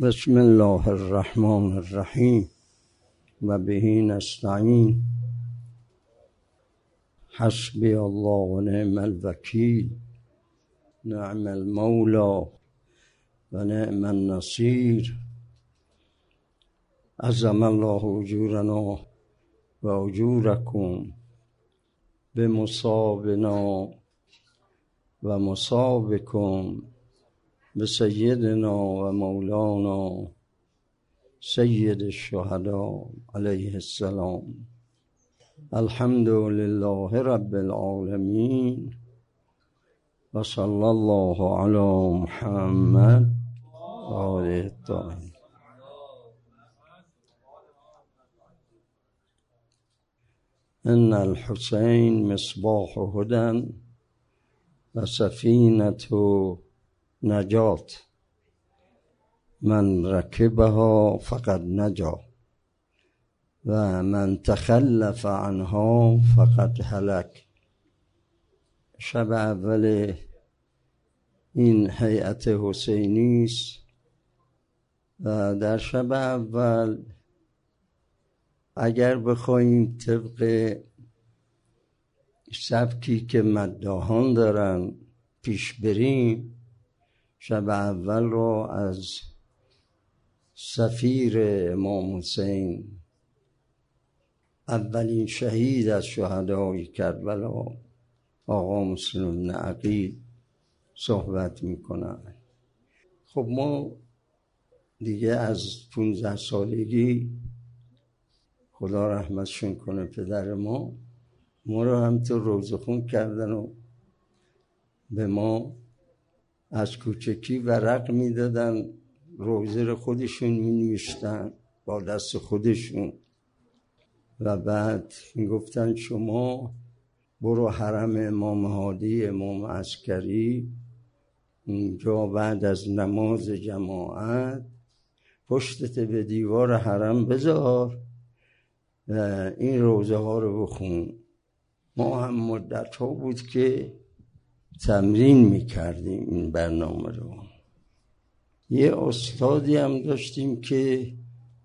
بسم الله الرحمن الرحیم و به نستعین حسبی الله و نعم الوکیل نعم المولا و نعم النصیر عظم الله اجورنا و اجورکم به مصابنا و مصابکم به سیدنا و مولانا سید الشهدا علیه السلام. الحمد لله رب العالمین و صلی الله علی محمد و آله الطاهرین. ان الحسین مصباح هدی و سفینة نجات من رکبها فقد نجا و من تخلف عنها فقد هلك. شب اول این هیئت حسینی است و در شب اول اگر بخوایم طبق سبکی که مداحان دارن پیش بریم، شب اول رو از سفیر امام حسین، اولین شهید از شهدای کربلا، آقا مسلمبن عقیل صحبت میکنن. خب ما دیگه از 15 سالگی، خدا رحمتشون کنه پدر ما رو هم تو روزخون کردن و به ما از کوچکی ورق میدادن، روزه رو خودشون مینوشتن با دست خودشون و بعد میگفتن شما برو حرم امام هادی امام عسکری، اونجا بعد از نماز جماعت پشتت به دیوار حرم بذار و این روزه ها رو بخون. ما هم مدت ها بود که تمرین میکردیم این برنامه رو. یه استادی هم داشتیم که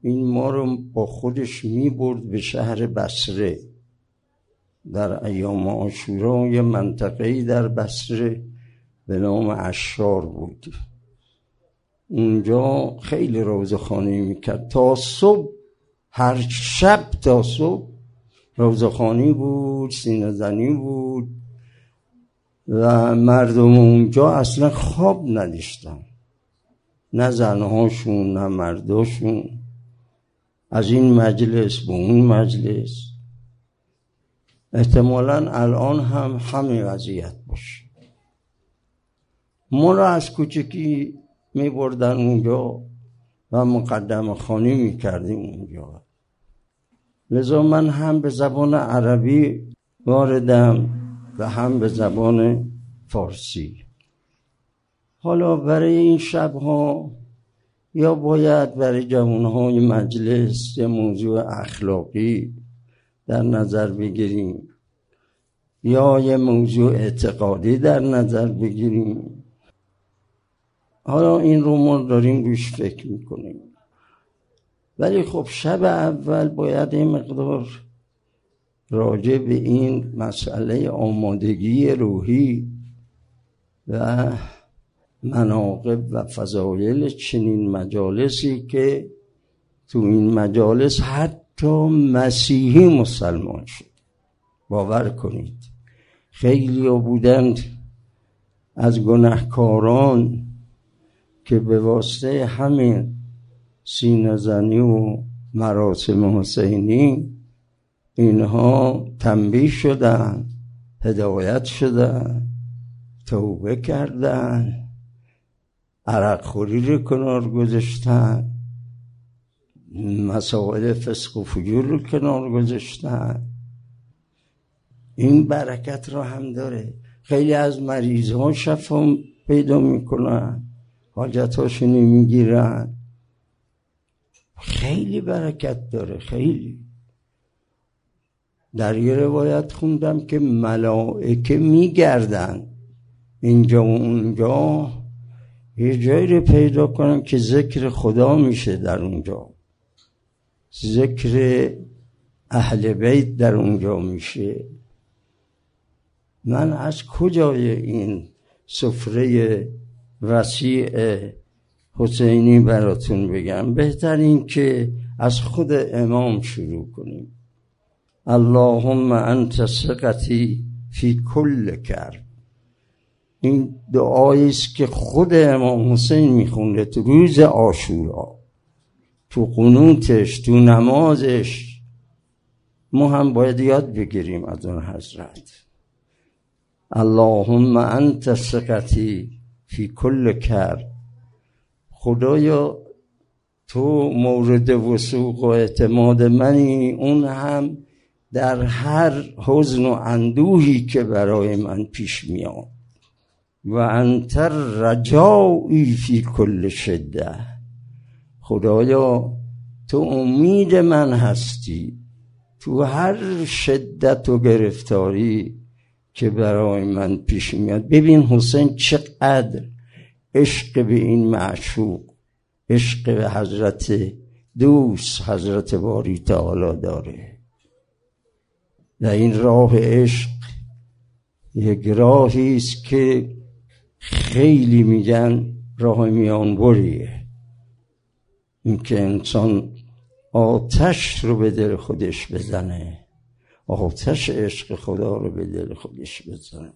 این ما رو با خودش میبرد به شهر بصره. در ایام عاشورا یه منطقه‌ای در بصره به نام عاشورا بود، اونجا خیلی روزخوانی میکرد تا صبح. هر شب تا صبح روزخوانی بود، سینه‌زنی بود و مردم اونجا اصلا خواب نداشتن، نه زنهاشون نه مرداشون، از این مجلس به اون مجلس. احتمالاً الان هم همین وضعیت باشه. ما را از کوچکی می بردن اونجا و مقدمه خوانی می کردیم اونجا، لذا من هم به زبان عربی واردم و هم به زبان فارسی. حالا برای این شبها یا باید برای جوانهای مجلس یه موضوع اخلاقی در نظر بگیریم، یا یه موضوع اعتقادی در نظر بگیریم. حالا این رو ما داریم روش فکر میکنیم، ولی خب شب اول باید این مقدار راجع به این مسئله آمادگی روحی و مناقب و فضایل چنین مجالسی که تو این مجالس حتی مسیحی مسلمان شد. باور کنید خیلی ها بودند از گناهکاران که به واسطه همین سینه‌زنی و مراسم حسینی اینها تنبیه شدن، هدایت شدن، توبه کردن، عرق خوری رو کنار گذاشتن، مسائل فسق و فجور رو کنار گذاشتن. این برکت رو هم داره. خیلی از مریض ها شفا پیدا میکنن، حاجت هاشون میگیرن، خیلی برکت داره. خیلی در یه روایت خوندم که ملائکه میگردن اینجا و اونجا یه جایی رو پیدا کنم که ذکر خدا میشه در اونجا، ذکر اهل بیت در اونجا میشه. من از کجای این سفره وسیع حسینی براتون بگم؟ بهتر این که از خود امام شروع کنیم. اللهم انت ثقتی فی کل کرب، این دعایی است که خود امام حسین میخونده تو روز عاشورا، تو قنوتش، تو نمازش. ما هم باید یاد بگیریم از اون حضرت. اللهم انت ثقتی فی کل کرب، خدایا تو مورد وثوق و اعتماد منی، اون هم در هر حزن و اندوهی که برای من پیش میاد. و انت رجایی فی کل شده، خدایا تو امید من هستی تو هر شدت و گرفتاری که برای من پیش میاد. ببین حسین چقدر عشق به این معشوق، عشق به حضرت دوست، حضرت باری تعالی داره. و این راه عشق یک راهی است که خیلی میگن راه میانبریه، اینکه انسان آتش رو به دل خودش بزنه، آتش عشق خدا رو به دل خودش بزنه،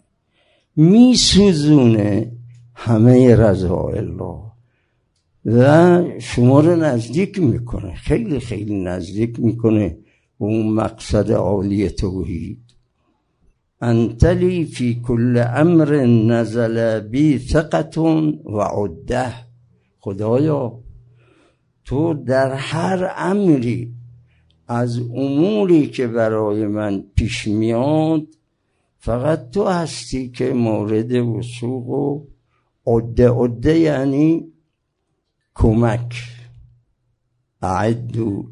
میسوزونه همه رضای الله و شما رو نزدیک میکنه، خیلی خیلی نزدیک میکنه و اون مقصد عالی توحید. انتلی فی کل امر نزل بی ثقتون و عده، خدایا تو در هر امری از اموری که برای من پیش میاد فقط تو هستی که مورد وثوق و عده یعنی کمک. اعدو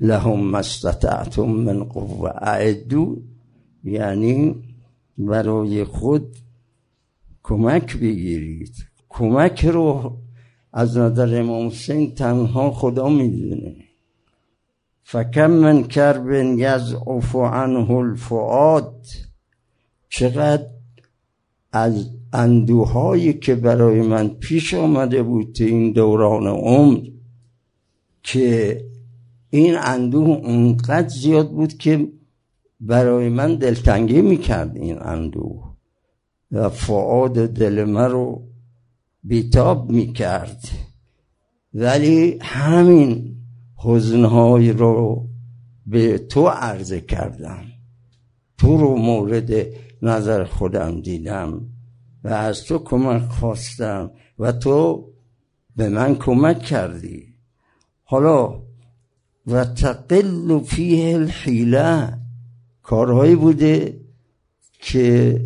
لهم ما استطعتم من قوه، اعدو یعنی برای خود کمک بگیرید. کمک رو از نظر امام حسین تنها خدا میدونه. فکم من کرب یضعف عنه الفؤاد، چقدر از اندوهایی که برای من پیش آمده بود تو این دوران عمر که این اندوه اونقدر زیاد بود که برای من دلتنگی میکرد این اندوه و فؤاد دل من رو بیتاب میکرد، ولی همین حزنهای رو به تو عرضه کردم، تو رو مورد نظر خودم دیدم و از تو کمک خواستم و تو به من کمک کردی. حالا و تقل فیه الحیله، کارهایی بوده که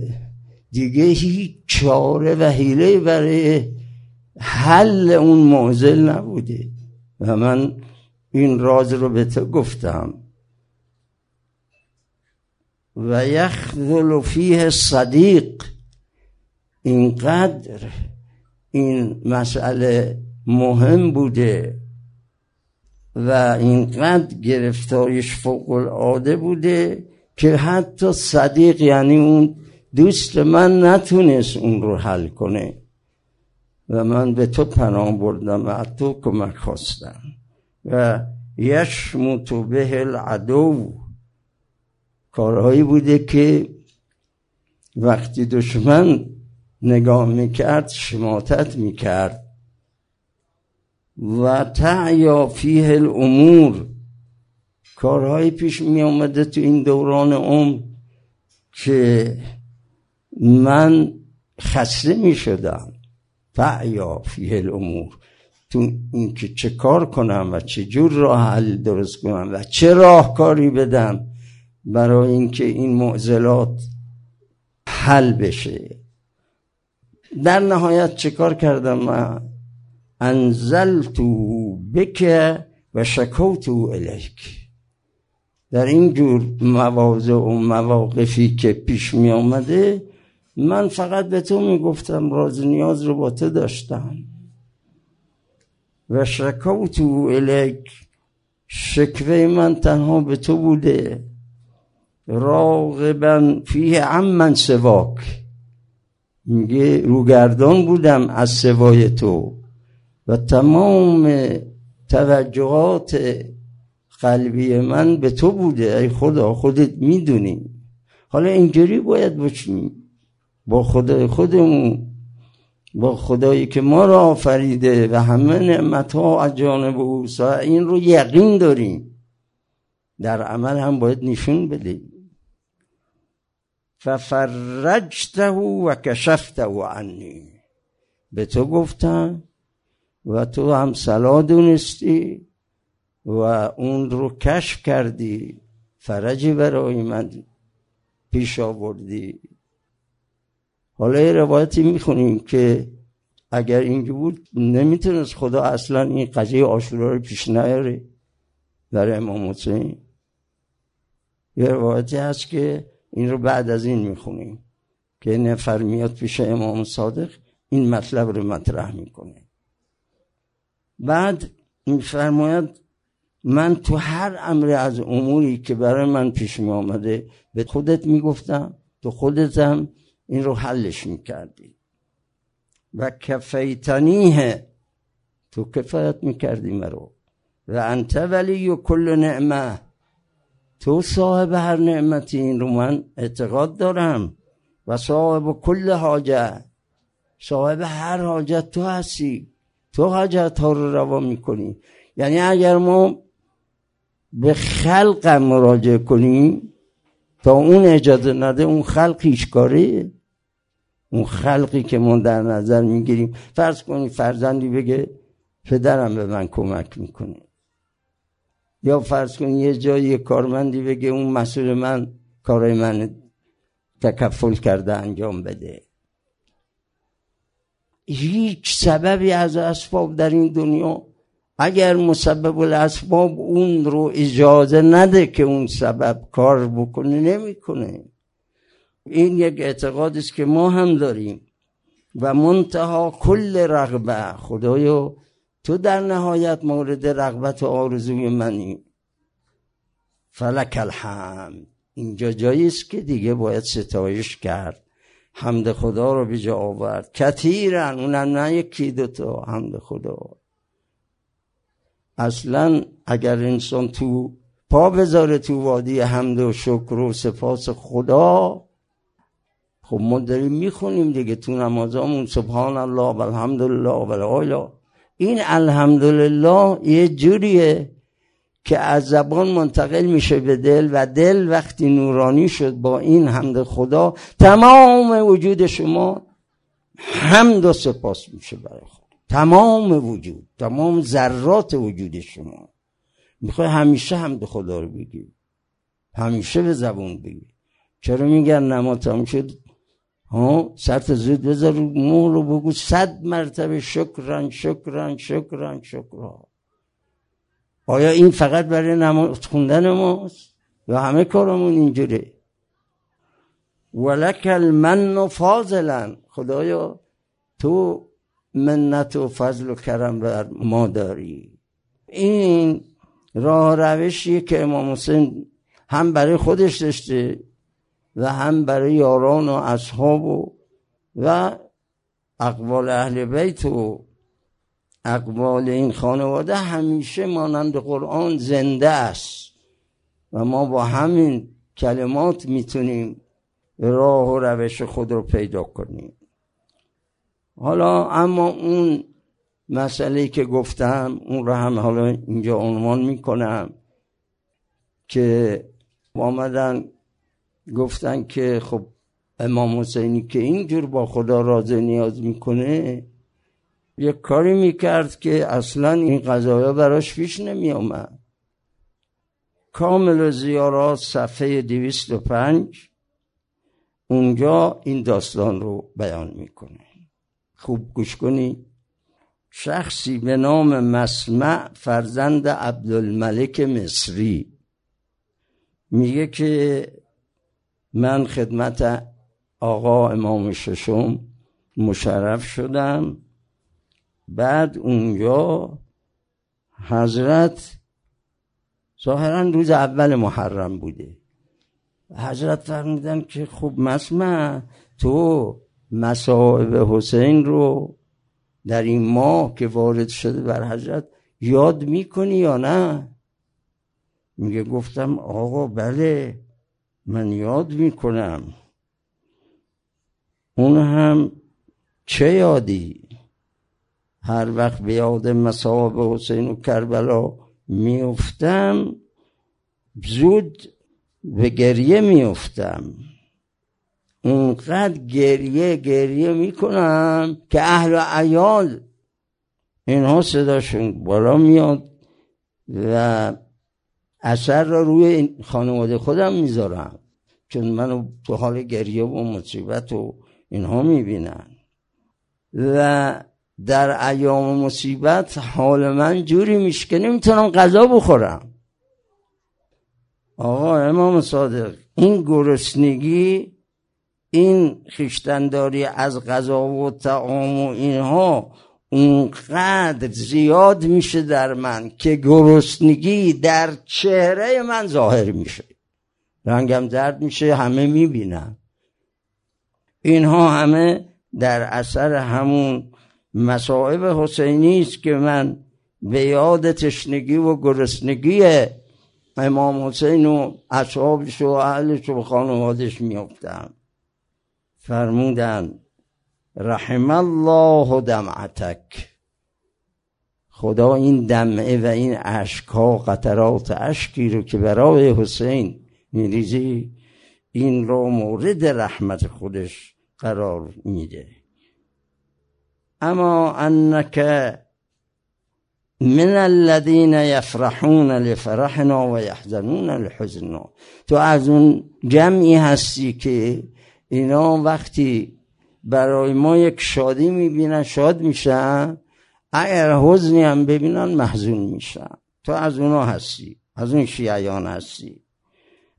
دیگه هیچ چاره و حیله برای حل اون معضل نبوده و من این راز رو به تو گفتم. و یخذل فیه صدیق، اینقدر این مسئله مهم بوده و اینقدر گرفتاریش فوق العاده بوده که حتی صدیق یعنی اون دوست من نتونست اون رو حل کنه و من به تو پناه بردم و تو کمک خواستم. و یشمت به العدو، کارهایی بوده که وقتی دشمن نگاه میکرد شماتت میکرد. و تعیا فیه الامور، کارهای پیش می آمده تو این دوران عمر که من خسته می شدم. تعیا فیه الامور، تو این که چه کار کنم و چه جور راه حل درست کنم و چه راهکاری بدم برای اینکه این معضلات حل بشه. در نهایت چه کار کردم من؟ انزلتو بکه و شکوتو الیک. در این جور مواضع و مواقفی که پیش می آمده من فقط به تو می گفتم، راز نیاز رو با تو داشتم. و شکوت الیک، شکوه من تنها به تو بوده، راغبا فیه عمن سواک، میگه روگردان بودم از سوای تو و تمام توجهات قلبی من به تو بوده، ای خدا خودت میدونی. حالا اینجوری باید باشیم با خدای خودمون، با خدایی که ما را آفریده و همه نعمتها از جانب اوست، این رو یقین داریم، در عمل هم باید نشون بدیم. ففرجته و کشفته عنی، به تو گفتم و تو هم صلا دونستی و اون رو کشف کردی، فرجی برای من پیش آوردی. حالا یه روایتی میخونیم که اگر اینجور بود نمیتونست خدا اصلا این قضیه عاشورا رو پیش نیاره برای امام حسین. یه روایتی هست که این رو بعد از این میخونیم که نفر میاد پیش امام صادق این مطلب رو مطرح میکنه. بعد میفرماید من تو هر امر از اموری که برای من پیش می آمده به خودت میگفتم، تو خودت هم این رو حلش میکردی و کفیتنیه، تو کفایت میکردی مرا، و انت ولی و کل نعمه، تو صاحب هر نعمتی، این رو من اعتقاد دارم، و صاحب کل حاجت، صاحب هر حاجت تو هستی، تو حاجت ها رو روا میکنی. یعنی اگر ما به خلق مراجعه کنیم تا اون اجازه نده، اون خلق هیچکاره، اون خلقی که ما در نظر میگیریم. فرض کنی فرزندی بگه پدرم به من کمک میکنه، یا فرض کنی یه جایی یه کارمندی بگه اون مسئول من کارای من تکفل کرده انجام بده. هیچ سببی از اسباب در این دنیا، اگر مسبب الاسباب اون رو اجازه نده که اون سبب کار بکنه، نمیکنه. این یک اعتقادی است که ما هم داریم. و منتها کل رغبه، خدایا تو در نهایت مورد رغبت و آرزوی منی، فلک الحمد. اینجا جایی است که دیگه باید ستایش کرد، حمد خدا رو به جا آورد، کثیرن، اونم نه یکی دوتا، حمد خدا. اصلا اگر انسان تو پا بذاره تو وادی حمد و شکر و سپاس خدا، خب ما داریم میخونیم دیگه تو نمازامون سبحان الله و الحمدلله و العالی. این الحمدلله یه جوریه که از زبان منتقل میشه به دل، و دل وقتی نورانی شد با این حمد خدا، تمام وجود شما حمد و سپاس میشه برای خدا. تمام وجود، تمام ذرات وجود شما میخوای همیشه حمد خدا رو بگی، همیشه به زبان بگی. چرا میگن نماز تمام شد ها سرت زود بذار مهر رو بگو 100 مرتبه شکران شکران شکران شکران. آیا این فقط برای نماز خوندن ماست یا همه کارمون اینجوره؟ ولک المن فاضلا، خدایا تو منت و فضل و کرم بر ما داری. این راه روشیه که امام حسین هم برای خودش داشته و هم برای یاران و اصحاب و اقوال اهل بیت و اقوال این خانواده. همیشه مانند قرآن زنده است و ما با همین کلمات میتونیم راه و روش خود رو پیدا کنیم. حالا اما اون مسئله‌ای که گفتم اون رو هم حالا اینجا عنوان میکنم که آمدن گفتن که خب امام حسینی که اینجور با خدا راز نیاز میکنه یه کاری میکرد که اصلا این قضایا براش پیش نمیامد. کامل زیارات صفحه 205 اونجا این داستان رو بیان میکنه. خوب گوش کنی. شخصی به نام مسمع فرزند عبدالملک مصری میگه که من خدمت آقا امام ششم مشرف شدم. بعد اونجا حضرت ظاهرا روز اول محرم بوده. حضرت فرمودن که خب مسمع، تو مصائب حسین رو در این ماه که وارد شده بر حضرت یاد میکنی یا نه؟ میگه گفتم آقا بله من یاد میکنم. اون هم چه یادی؟ هر وقت به یاد مصائب حسین و کربلا میفتم زود به گریه میفتم، اونقدر گریه میکنم که اهل عیال اینها صداشون بالا میاد و اثر را روی خانواده خودم میذارم، چون منو تو حال گریه و مصیبت و اینها میبینن و در ایام مصیبت حال من جوری میشه که نمیتونم غذا بخورم. آقا امام صادق، این گرسنگی، این خویشتنداری از غذا و طعام و اینها اونقدر زیاد میشه در من که گرسنگی در چهره من ظاهر میشه، رنگم زرد میشه، همه میبینن. اینها همه در اثر همون مصائب حسینی است که من به یاد تشنگی و گرسنگی امام حسین و اصحابش و اهلش و خانوادش میافتم. فرمودن رحم الله دمعتک، خدا این دمعه و این اشکها، قطرات اشکی رو که برای حسین میریزی این رو مورد رحمت خودش قرار میده. اما انک من الذین یفرحون لفرحنا و یحزنون لحزننا، تو از اون جمعی هستی که اینا وقتی برای ما یک شادی میبینن شاد میشن، اگر حزنی هم ببینن محزون میشن. تو از اونا هستی، از اون شیعیان هستی.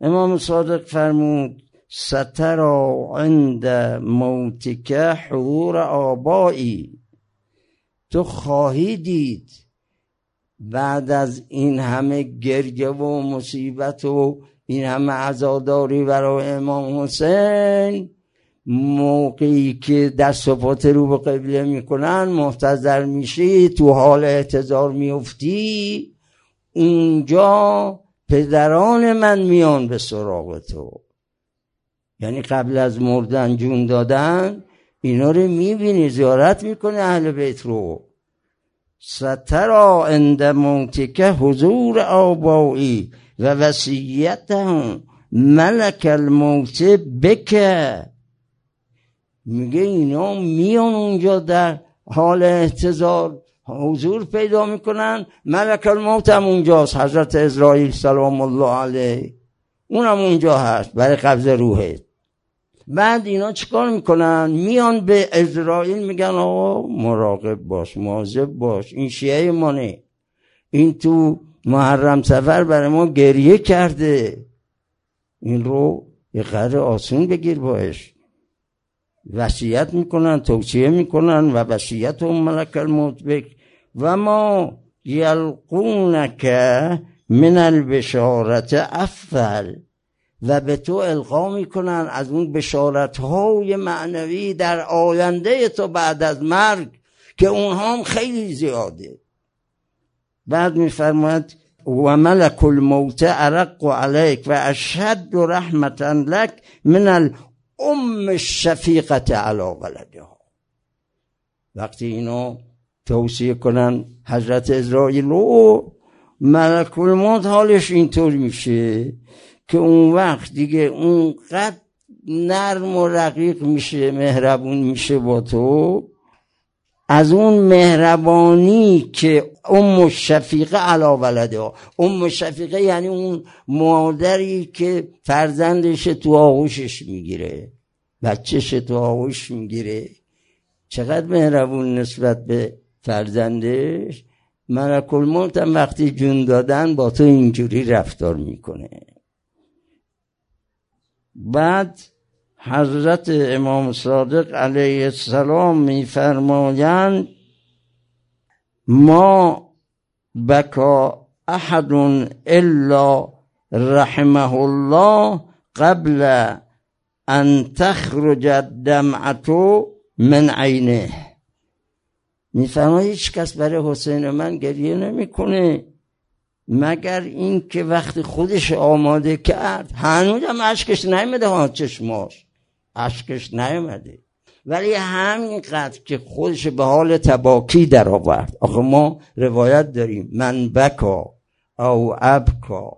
امام صادق فرمود سترا عند موتک حضور آبائی، تو خواهی دید بعد از این همه گریه و مصیبت و این همه عزاداری برای امام حسین، موقعی که دست و پات رو به قبله میکنن، محتضر میشی، تو حال احتضار میفتی، اونجا پدران من میان به سراغ تو. یعنی قبل از مردن جون دادن اینا رو میبینی، زیارت میکنی اهل بیت رو. سترا عند موتک حضور آبائی و وصیتهم ملک الموت بکه، میگه اینا میان اونجا در حال احتضار حضور پیدا میکنن، ملک الموت هم اونجاست، حضرت اسرائیل سلام الله علیه اونم اونجا هست برای قبض روحت. بعد اینا چیکار میکنن؟ میان به اسرائیل میگن آقا مراقب باش، مواظب باش، این شیعه ما نه، این تو محرم سفر برای ما گریه کرده، این رو یه قدر آسون بگیر باش. وصیت میکنن، توصیه میکنن و وصیت هم ملک الموت بک و ما یلقونک من البشارت افضل، و به تو القا میکنن از اون بشارت های معنوی در آینده تو بعد از مرگ که اونها هم خیلی زیاده. بعد میفرماید و ملک الموت ارق علیک و اشهد رحمتا لک من الام شفیقت علی ولدها. وقتی اینو توصیه کنن حضرت اسرائیل رو، ملک الموت حالش اینطور میشه که اون وقت دیگه اونقدر نرم و رقیق میشه، مهربون میشه با تو، از اون مهربانی که ام شفیقه علا ولده ها، ام شفیقه یعنی اون مادری که فرزندش تو آغوشش میگیره، بچهش تو آغوش میگیره، چقدر مهربون نسبت به فرزندش. ملک الموت هم وقتی جون دادن با تو اینجوری رفتار میکنه. بعد حضرت امام صادق علیه السلام میفرمایند ما بكى أحد إلا رحمه الله قبل أن تخرج الدمعة من عينه. میفرماید هیچ کس برای حسین من گریه نمیکنه مگر این که وقتی خودش آماده کرد. هنوزم اشکش نیامده، ها چشماش اشکش نیامده، ولی همینقدر که خودش به حال تباکی در آورد. آخه ما روایت داریم من بکا او ابکا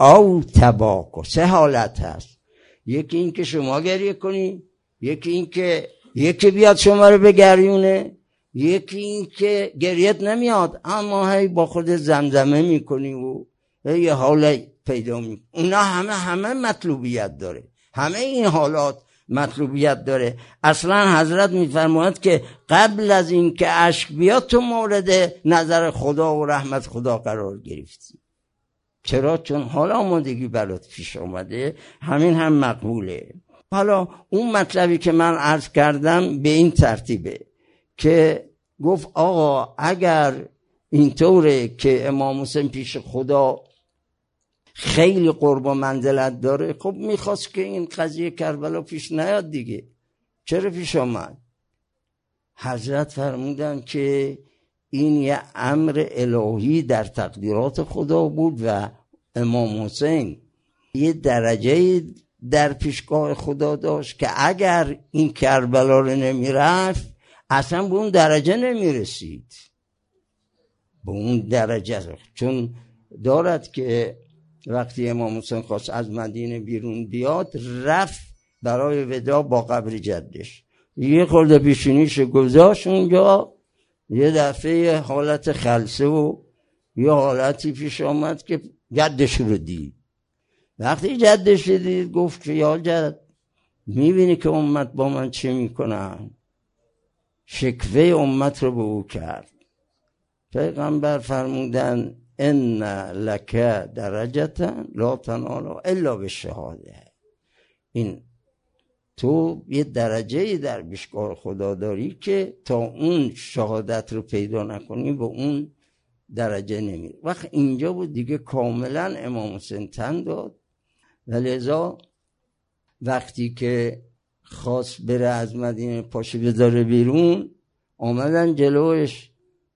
او تباکا، سه حالت هست. یکی این که شما گریه کنی، یکی این که یکی بیاد شما رو بگریونه، یکی این که گریت نمیاد اما هی با خود زمزمه میکنی و یه حاله پیدا میکنی. اونا همه مطلوبیت داره، همه این حالات مطلوبیت داره. اصلا حضرت میفرماید که قبل از این که اشک بیاد تو مورد نظر خدا و رحمت خدا قرار گرفتی. چرا؟ چون حالا آمادگی برات پیش آمده، همین هم مقبوله. حالا اون مطلبی که من عرض کردم به این ترتیبه که گفت آقا اگر اینطوره که امام حسین پیش خدا خیلی قرب و منزلت داره، خب میخواست که این قضیه کربلا پیش نیاد دیگه، چرا پیش آمد؟ حضرت فرمودن که این یه امر الهی در تقدیرات خدا بود و امام حسین یه درجه در پیشگاه خدا داشت که اگر این کربلا رو نمیرفت اصلا به اون درجه نمیرسید، به اون درجه. چون دارد که وقتی امام حسین خواست از مدینه بیرون بیاد رفت برای وداع با قبر جدش، یه خورده پیشونیش گذاشت اونجا، یه دفعه حالت خلسه و یه حالتی پیش آمد که جدش رو دید. وقتی جدش رو دید گفت که یا جد، میبینی که امت با من چه میکنن؟ شکوه امت رو به او کرد. پیغمبر فرمودن ان لک درجه لا تنال الا بالشهاده، این تو یه درجه در پیشگاه خدا داری که تا اون شهادت رو پیدا نکنی به اون درجه نمیری. وقت اینجا بود دیگه کاملا امام حسین تن داد و لذا وقتی که خواست بره از مدینه پاشه بذاره بیرون، آمدن جلوش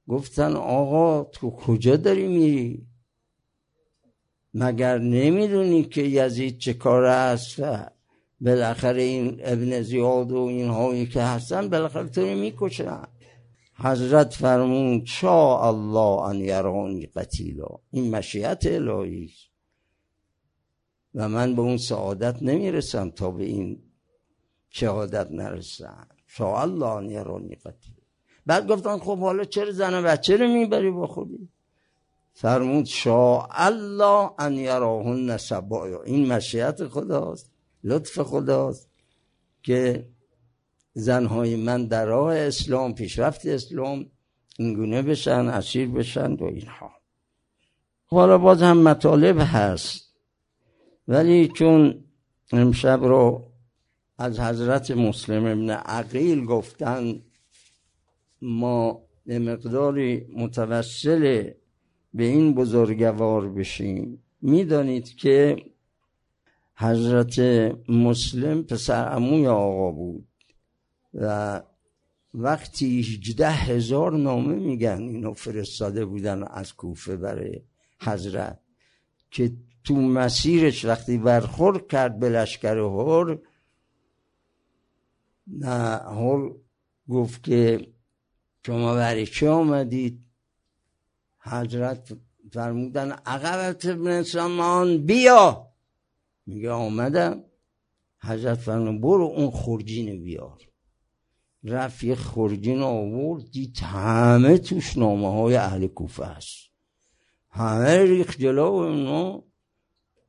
گفتن آقا تو کجا داری میری؟ مگر نمیدونی که یزید چه کاره است و بالاخره این ابن زیاد و اینهایی که هستن بالاخره تو رو میکشن؟ حضرت فرمون شاء الله ان یرانی قتیلا، این مشیت الهی است و من به اون سعادت نمیرسم تا به این شهادت نرسن. شاء الله نیرانی قتیل. بعد گفتن خب حالا چرا زن و بچه رو میبری با خودی؟ فرمود شاء الله ان یراهن سبایا، این مشیت خداست، لطف خداست که زنهای من در راه اسلام، پیشرفت اسلام اینگونه بشن، اسیر بشن و اینها. حالا باز هم مطالب هست ولی چون امشب رو از حضرت مسلمبن عقیل گفتن، ما به مقداری متوسل به این بزرگوار بشیم. میدانید که حضرت مسلم پسر عموی آقا بود و وقتی 18,000 نامه میگن اینو فرستاده بودن از کوفه برای حضرت که تو مسیرش وقتی برخورد کرد به لشکر هور، نه هول گفت که شما برای چه آمدید؟ حضرت فرمودن عقبت ابن سامان بیا. میگه آمدم. حضرت فرمودن برو اون خورجین بیار. رفت یه خورجین آورد، دید همه توش نامه های اهل کوفه است، همه ریخ جلو اینا،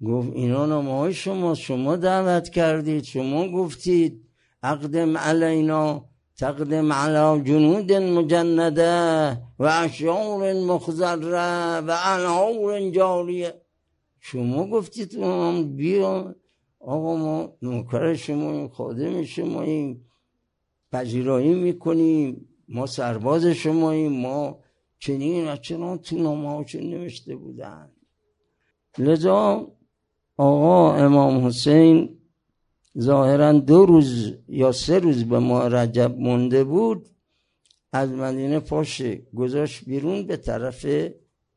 گفت اینا نامه های شما، شما دعوت کردید، شما گفتید اقدم علینا تقدم علی جنود مجنده و اشعار مخزره و انهار جاریه، شما گفتید امام بیا آقا ما نوکر شما، خادم شماییم، پذیرایی میکنیم، ما سرباز شماییم، ما چنین و چنان تو نامه‌هاشون نوشته بودن. لذا آقا امام حسین ظاهراً 2 روز یا 3 روز به ماه رجب مونده بود، از مدینه پاش گذاشت بیرون به طرف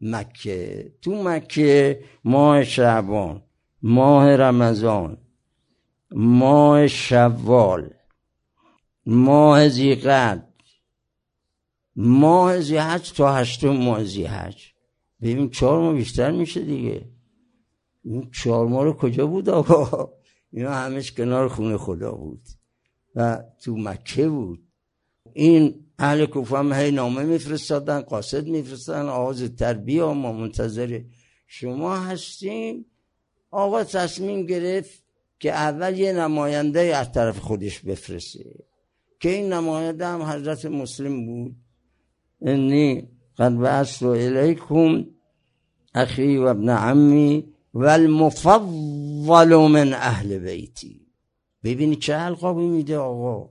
مکه. تو مکه ماه شعبان، ماه رمضان، ماه شوال، ماه ذیقعد، ماه ذیحج تا 8 ماه ذیحج، ببین 4 ماه بیشتر میشه دیگه. این 4 ماه رو کجا بود آقا؟ اینا همش کنار خونه خدا بود و تو مکه بود. این اهل کوفه هم هی نامه میفرستادن، قاصد میفرستادن، آغاز تربیه، ما منتظر شما هستیم. آقا تصمیم گرفت که اول یه نماینده از طرف خودش بفرسته، که این نماینده هم حضرت مسلم بود. انی قد بعثت الیکم اخی و ابن عمی والمفضل من اهل بیتی. ببینی چه القابی میده آقا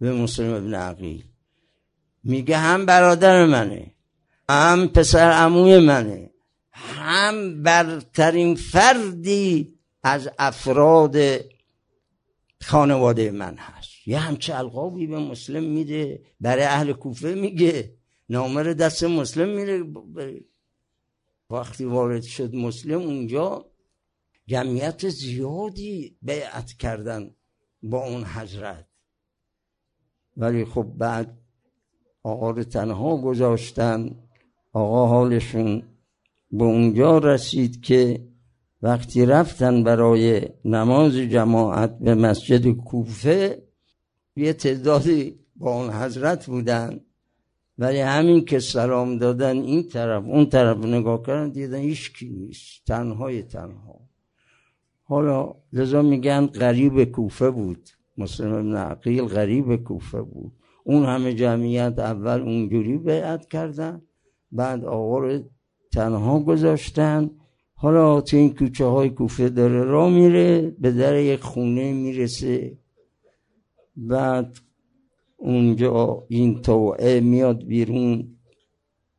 به مسلم ابن عقیل. میگه هم برادر منه، هم پسر عموی منه، هم برترین فردی از افراد خانواده من هست. یه همچه القابی به مسلم میده، برای اهل کوفه میگه. نامه رو دست مسلم میده. وقتی وارد شد مسلم اونجا، جمعیت زیادی بیعت کردن با اون حضرت، ولی خب بعد آقا رو تنها گذاشتن. آقا حالشون به اونجا رسید که وقتی رفتن برای نماز جماعت به مسجد کوفه، یه تعدادی با اون حضرت بودن، ولی همین که سلام دادن این طرف اون طرف نگاه کردن، دیدن هیچکی نیست، تنهای تنها. حالا لذا میگن غریب کوفه بود مسلم بن عقیل، غریب کوفه بود. اون همه جمعیت اول اونجوری بیعت کردن، بعد آقا رو تنها گذاشتن. حالا تو این کوچه های کوفه داره راه میره، به در یک خونه میرسه. بعد اونجا این توعه میاد بیرون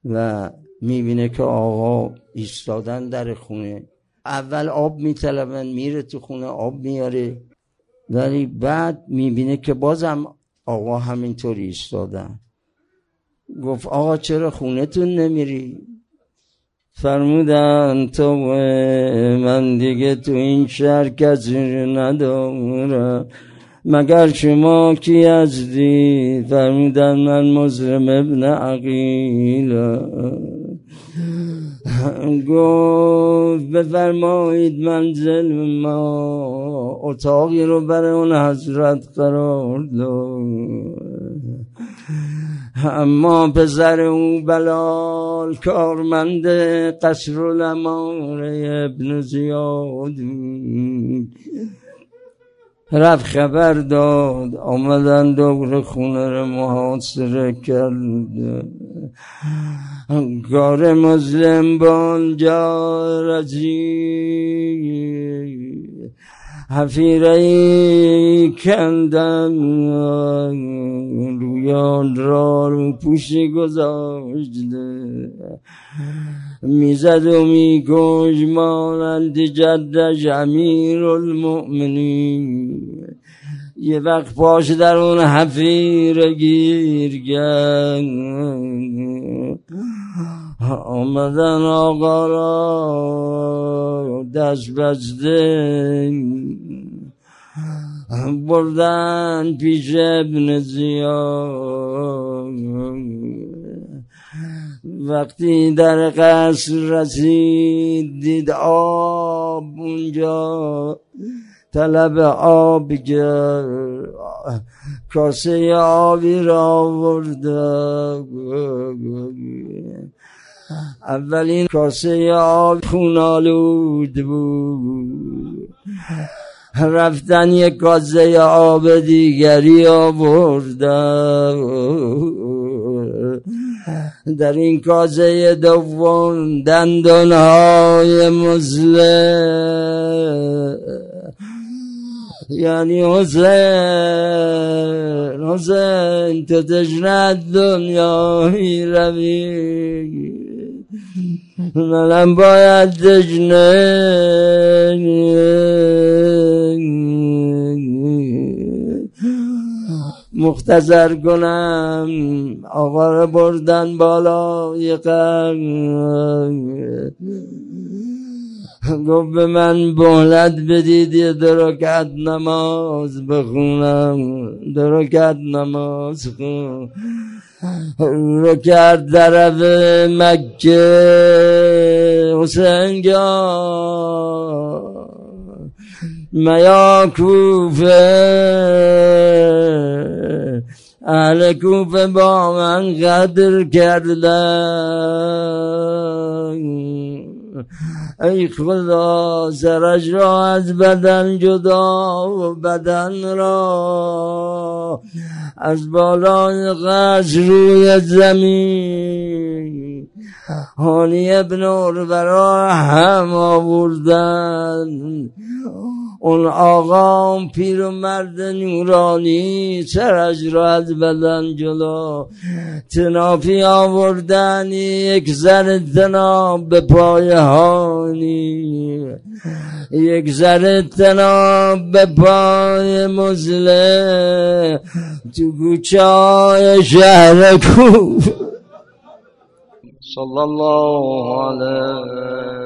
و میبینه که آقا ایستادن در خونه. اول آب میطلبن، میره تو خونه آب میاره، ولی بعد میبینه که بازم آقا همینطوری ایستادن. گفت آقا چرا خونتون نمیری؟ فرمودن تو من دیگه تو این شهر کسی ندارم مگر شما کی هستی؟ فرمودن من مسلم ابن عقیلم. گفت بفرمایید منزل ما، اتاقی رو برای اون حضرت قرار داد. اما پسر او بلال کارمند قصر العماره ابن زیاد رفت خبر داد، آمدن دور خونه رو محاصره کرد. کار مسلم بانجا رجی حفیرهی کندن، رویان را رو پوشی گذاشته، میزد و میکش مانند جدش امیرالمؤمنین. یه وقت پاش در اون حفیره گیر کرد. آمدن آقا را دست بسته بردن پیش ابن زیاد. وقتی در قصر رسید دید آب اونجا، طلب آب کرد، کاسه آبی را آورد. اولین کاسه آب خونالود بود، رفتن یک کاسه آب دیگری آوردن. در این کاسه دوم دندانهای مسلم يعني حسين حسين تتجنى الدنيا وهي ربيك منم باید دجنه مختصر کنم. آقا رو بردن بالا یقم، گفت به من مهلت بدید یه درکت نماز بخونم. درکت نماز خونم رو کرد طرف مکه. حسین جان میا کوفه، اهل کوفه با من قدر کردن. ای خدا سرش را از بدن جدا و بدن را از بالای قصر روی زمین هانی ابن عرورا هم آوردن. اون آقا اون پیرمرد نورانی سرش را از بدن جدا تنافی آوردن، یک زن تناب به پای هانی، یک زن تناب به پای مزله تو گوچه های شهر کوفه. صلی الله علیه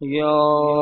یا